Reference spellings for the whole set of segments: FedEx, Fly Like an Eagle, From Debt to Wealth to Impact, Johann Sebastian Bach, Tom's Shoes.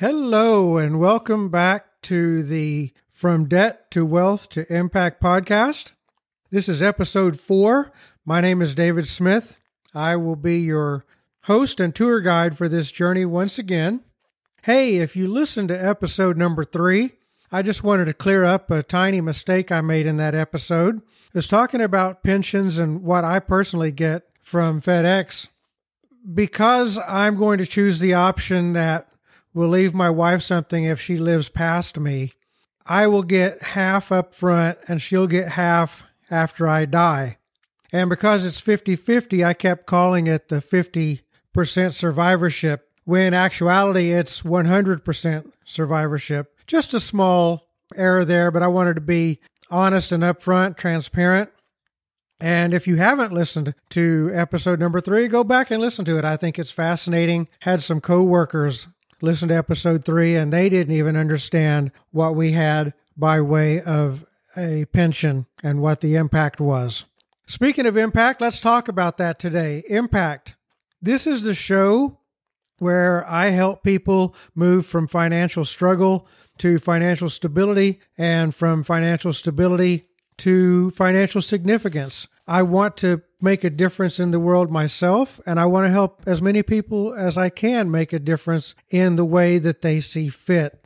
Hello, and welcome back to the From Debt to Wealth to Impact podcast. This is episode 4. My name is David Smith. I will be your host and tour guide for this journey once again. Hey, if you listened to episode number 3, I just wanted to clear up a tiny mistake I made in that episode. I was talking about pensions and what I personally get from FedEx. Because I'm going to choose the option that will leave my wife something if she lives past me, I will get half up front and she'll get half after I die. And because it's 50-50, I kept calling it the 50% survivorship, when in actuality it's 100% survivorship. Just a small error there, but I wanted to be honest and upfront, transparent. And if you haven't listened to episode number 3, go back and listen to it. I think it's fascinating. Had some coworkers listen to episode 3, and they didn't even understand what we had by way of a pension and what the impact was. Speaking of impact, let's talk about that today. Impact. This is the show where I help people move from financial struggle to financial stability and from financial stability to financial significance. I want to make a difference in the world myself, and I want to help as many people as I can make a difference in the way that they see fit.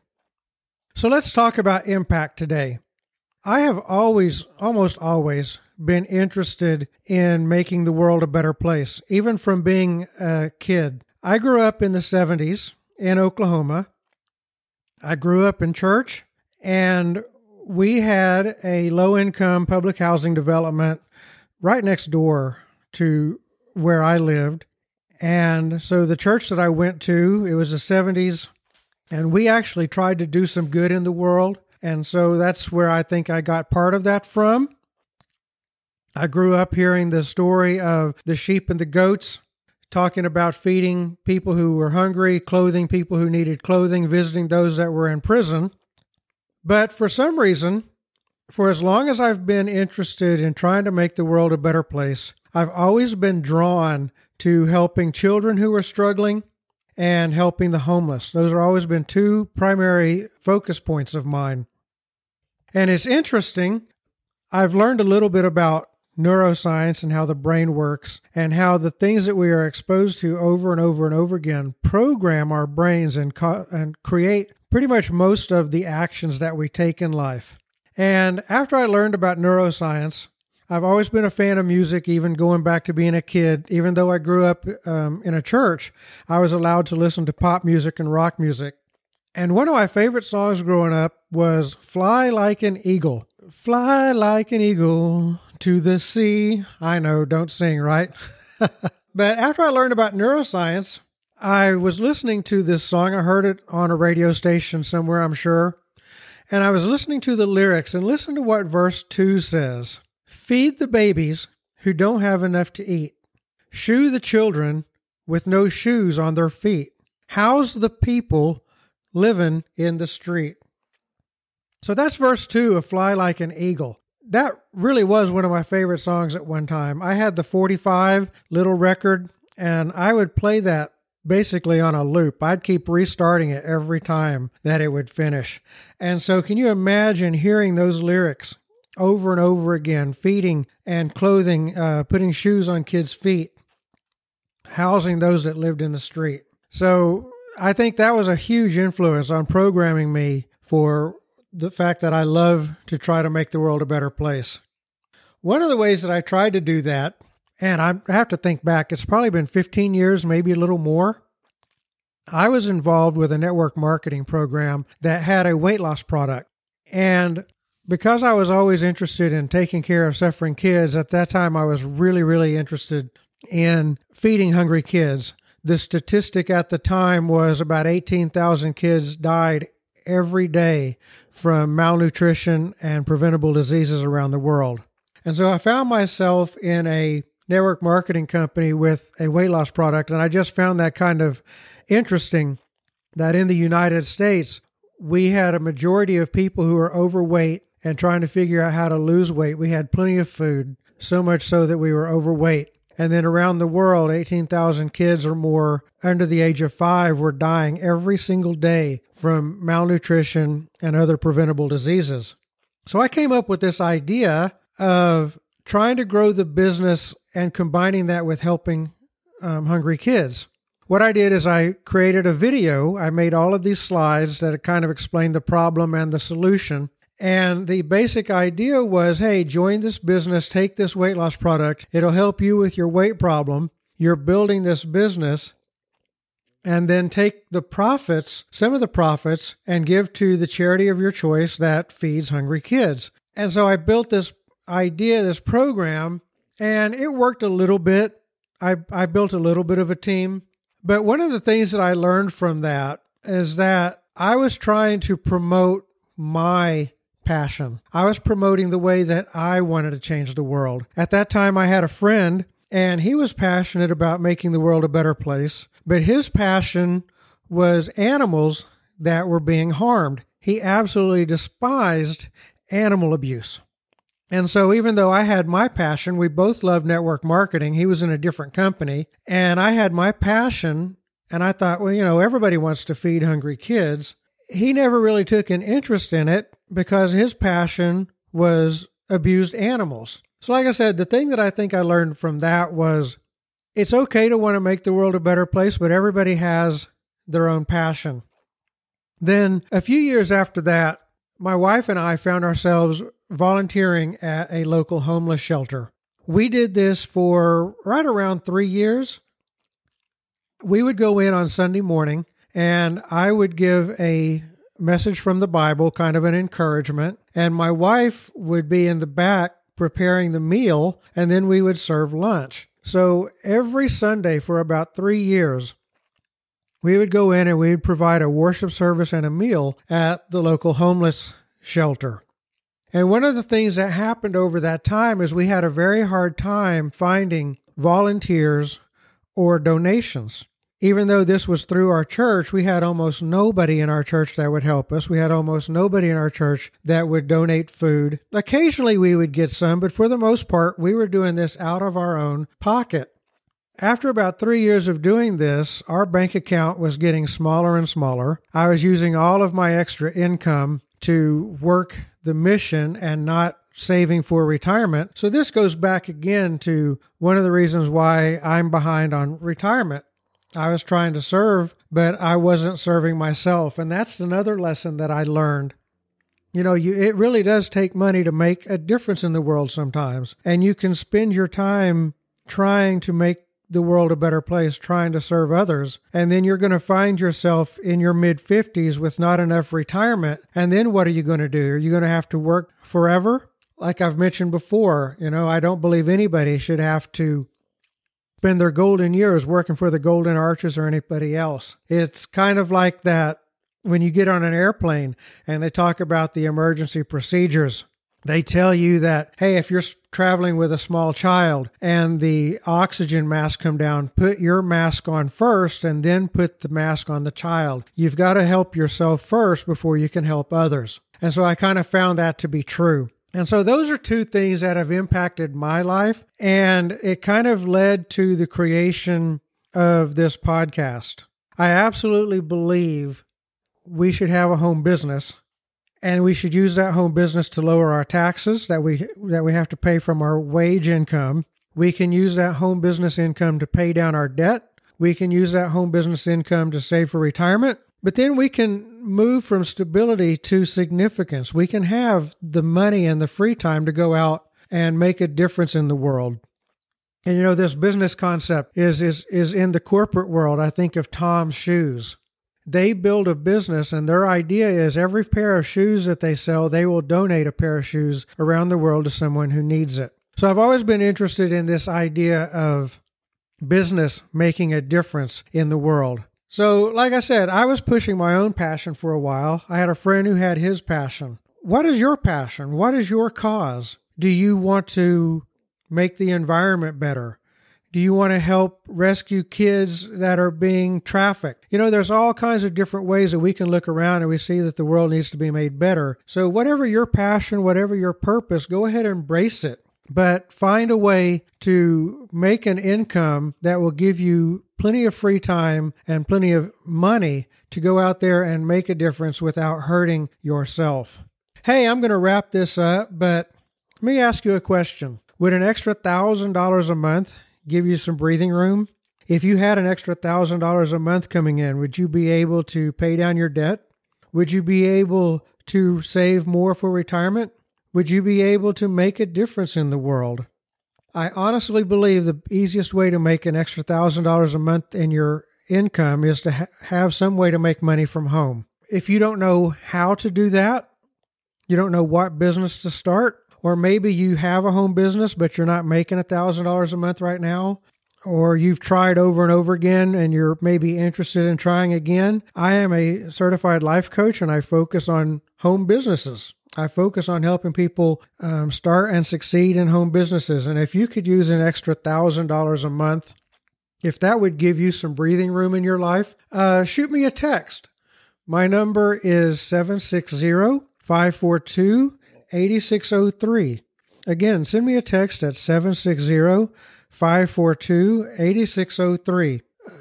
So let's talk about impact today. I have always, almost always, been interested in making the world a better place, even from being a kid. I grew up in the 70s in Oklahoma. I grew up in church, and we had a low-income public housing development right next door to where I lived. And so the church that I went to, it was the 70s, and we actually tried to do some good in the world. And so that's where I think I got part of that from. I grew up hearing the story of the sheep and the goats, talking about feeding people who were hungry, clothing people who needed clothing, visiting those that were in prison. But for some reason, for as long as I've been interested in trying to make the world a better place, I've always been drawn to helping children who are struggling and helping the homeless. Those have always been two primary focus points of mine. And it's interesting, I've learned a little bit about neuroscience and how the brain works and how the things that we are exposed to over and over and over again program our brains and create pretty much most of the actions that we take in life. And after I learned about neuroscience, I've always been a fan of music, even going back to being a kid. Even though I grew up in a church, I was allowed to listen to pop music and rock music. And one of my favorite songs growing up was Fly Like an Eagle. Fly like an eagle to the sea. I know, don't sing, right? But after I learned about neuroscience, I was listening to this song. I heard it on a radio station somewhere, I'm sure. And I was listening to the lyrics, and listen to what verse 2 says. Feed the babies who don't have enough to eat. Shoe the children with no shoes on their feet. House the people living in the street. So that's verse 2 of Fly Like an Eagle. That really was one of my favorite songs at one time. I had the 45 little record, and I would play that basically on a loop. I'd keep restarting it every time that it would finish. And so can you imagine hearing those lyrics over and over again, feeding and clothing, putting shoes on kids' feet, housing those that lived in the street. So I think that was a huge influence on programming me for the fact that I love to try to make the world a better place. One of the ways that I tried to do that, and I have to think back, it's probably been 15 years, maybe a little more. I was involved with a network marketing program that had a weight loss product. And because I was always interested in taking care of suffering kids, at that time I was really, really interested in feeding hungry kids. The statistic at the time was about 18,000 kids died every day from malnutrition and preventable diseases around the world. And so I found myself in a network marketing company with a weight loss product. And I just found that kind of interesting that in the United States, we had a majority of people who were overweight and trying to figure out how to lose weight. We had plenty of food, so much so that we were overweight. And then around the world, 18,000 kids or more under the age of 5 were dying every single day from malnutrition and other preventable diseases. So I came up with this idea of trying to grow the business and combining that with helping hungry kids. What I did is I created a video. I made all of these slides that kind of explained the problem and the solution. And the basic idea was, hey, join this business, take this weight loss product. It'll help you with your weight problem. You're building this business. And then take the profits, some of the profits, and give to the charity of your choice that feeds hungry kids. And so I built this idea, this program, and it worked a little bit. I built a little bit of a team. But one of the things that I learned from that is that I was trying to promote my passion. I was promoting the way that I wanted to change the world. At that time, I had a friend, and he was passionate about making the world a better place. But his passion was animals that were being harmed. He absolutely despised animal abuse. And so even though I had my passion, we both loved network marketing. He was in a different company, and I had my passion, and I thought, well, you know, everybody wants to feed hungry kids. He never really took an interest in it because his passion was abused animals. So like I said, the thing that I think I learned from that was it's okay to want to make the world a better place, but everybody has their own passion. Then a few years after that, my wife and I found ourselves volunteering at a local homeless shelter. We did this for right around 3 years. We would go in on Sunday morning, and I would give a message from the Bible, kind of an encouragement, and my wife would be in the back preparing the meal, and then we would serve lunch. So every Sunday for about 3 years, we would go in and we would provide a worship service and a meal at the local homeless shelter. And one of the things that happened over that time is we had a very hard time finding volunteers or donations. Even though this was through our church, we had almost nobody in our church that would help us. We had almost nobody in our church that would donate food. Occasionally we would get some, but for the most part, we were doing this out of our own pocket. After about 3 years of doing this, our bank account was getting smaller and smaller. I was using all of my extra income to work the mission and not saving for retirement. So this goes back again to one of the reasons why I'm behind on retirement. I was trying to serve, but I wasn't serving myself. And that's another lesson that I learned. You know, it really does take money to make a difference in the world sometimes. And you can spend your time trying to make the world a better place, trying to serve others. And then you're going to find yourself in your mid-50s with not enough retirement. And then what are you going to do? Are you going to have to work forever? Like I've mentioned before, you know, I don't believe anybody should have to spend their golden years working for the Golden Arches or anybody else. It's kind of like that when you get on an airplane and they talk about the emergency procedures. They tell you that, hey, if you're traveling with a small child and the oxygen mask come down, put your mask on first and then put the mask on the child. You've got to help yourself first before you can help others. And so I kind of found that to be true. And so those are two things that have impacted my life, and it kind of led to the creation of this podcast. I absolutely believe we should have a home business, and we should use that home business to lower our taxes that we have to pay from our wage income. We can use that home business income to pay down our debt. We can use that home business income to save for retirement. But then we can move from stability to significance. We can have the money and the free time to go out and make a difference in the world. And you know, this business concept is in the corporate world. I think of Tom's Shoes. They build a business, and their idea is every pair of shoes that they sell, they will donate a pair of shoes around the world to someone who needs it. So I've always been interested in this idea of business making a difference in the world. So, like I said, I was pushing my own passion for a while. I had a friend who had his passion. What is your passion? What is your cause? Do you want to make the environment better? Do you want to help rescue kids that are being trafficked? You know, there's all kinds of different ways that we can look around and we see that the world needs to be made better. So whatever your passion, whatever your purpose, go ahead and embrace it. but find a way to make an income that will give you plenty of free time and plenty of money to go out there and make a difference without hurting yourself. Hey, I'm going to wrap this up, but let me ask you a question. Would an extra $1,000 a month give you some breathing room? If you had an extra $1,000 a month coming in, would you be able to pay down your debt? Would you be able to save more for retirement? Would you be able to make a difference in the world? I honestly believe the easiest way to make an extra $1,000 a month in your income is to have some way to make money from home. If you don't know how to do that, you don't know what business to start, or maybe you have a home business, but you're not making $1,000 a month right now, or you've tried over and over again and you're maybe interested in trying again. I am a certified life coach and I focus on home businesses. I focus on helping people start and succeed in home businesses. And if you could use an extra $1,000 a month, if that would give you some breathing room in your life, shoot me a text. My number is 760-542-8603. Again, send me a text at 760-542-8603.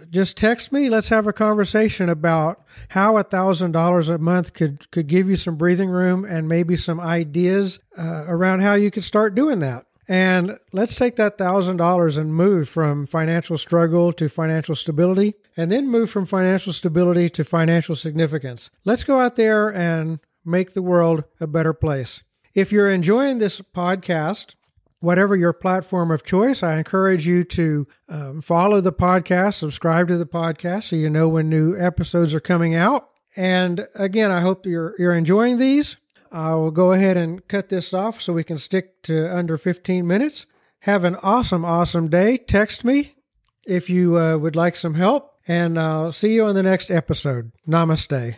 Just text me. Let's have a conversation about how $1,000 a month could give you some breathing room and maybe some ideas around how you could start doing that. And let's take that $1,000 and move from financial struggle to financial stability, and then move from financial stability to financial significance. Let's go out there and make the world a better place. If you're enjoying this podcast, whatever your platform of choice, I encourage you to follow the podcast, subscribe to the podcast so you know when new episodes are coming out. And again, I hope you're enjoying these. I will go ahead and cut this off so we can stick to under 15 minutes. Have an awesome, awesome day. Text me if you would like some help, and I'll see you on the next episode. Namaste.